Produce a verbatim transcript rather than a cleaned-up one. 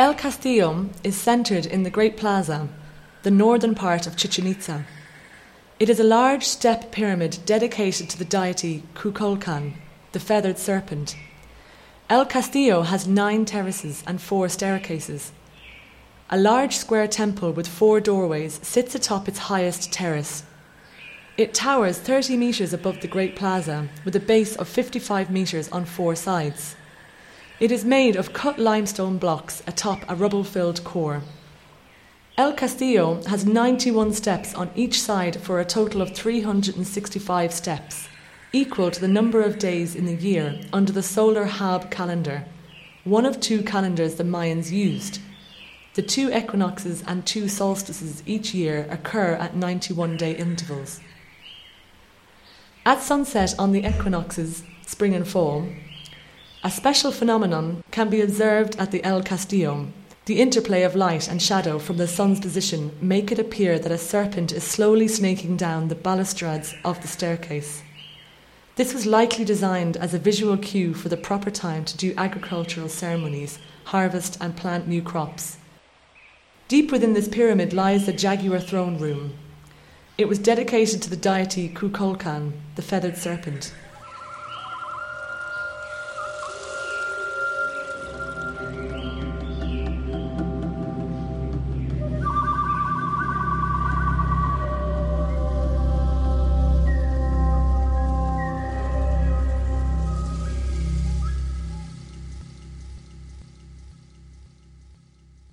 El Castillo is centered in the Great Plaza, the northern part of Chichen Itza. It is a large step pyramid dedicated to the deity Kukulkan, the feathered serpent. El Castillo has nine terraces and four staircases. A large square temple with four doorways sits atop its highest terrace. It towers thirty metres above the Great Plaza, with a base of fifty-five metres on four sides. It is made of cut limestone blocks atop a rubble-filled core. El Castillo has ninety-one steps on each side for a total of three hundred sixty-five steps, equal to the number of days in the year under the solar Haab calendar, one of two calendars the Mayans used. The two equinoxes and two solstices each year occur at ninety-one day intervals. At sunset on the equinoxes, spring and fall, a special phenomenon can be observed at the El Castillo. The interplay of light and shadow from the sun's position make it appear that a serpent is slowly snaking down the balustrades of the staircase. This was likely designed as a visual cue for the proper time to do agricultural ceremonies, harvest and plant new crops. Deep within this pyramid lies the Jaguar Throne Room. It was dedicated to the deity Kukulkan, the feathered serpent.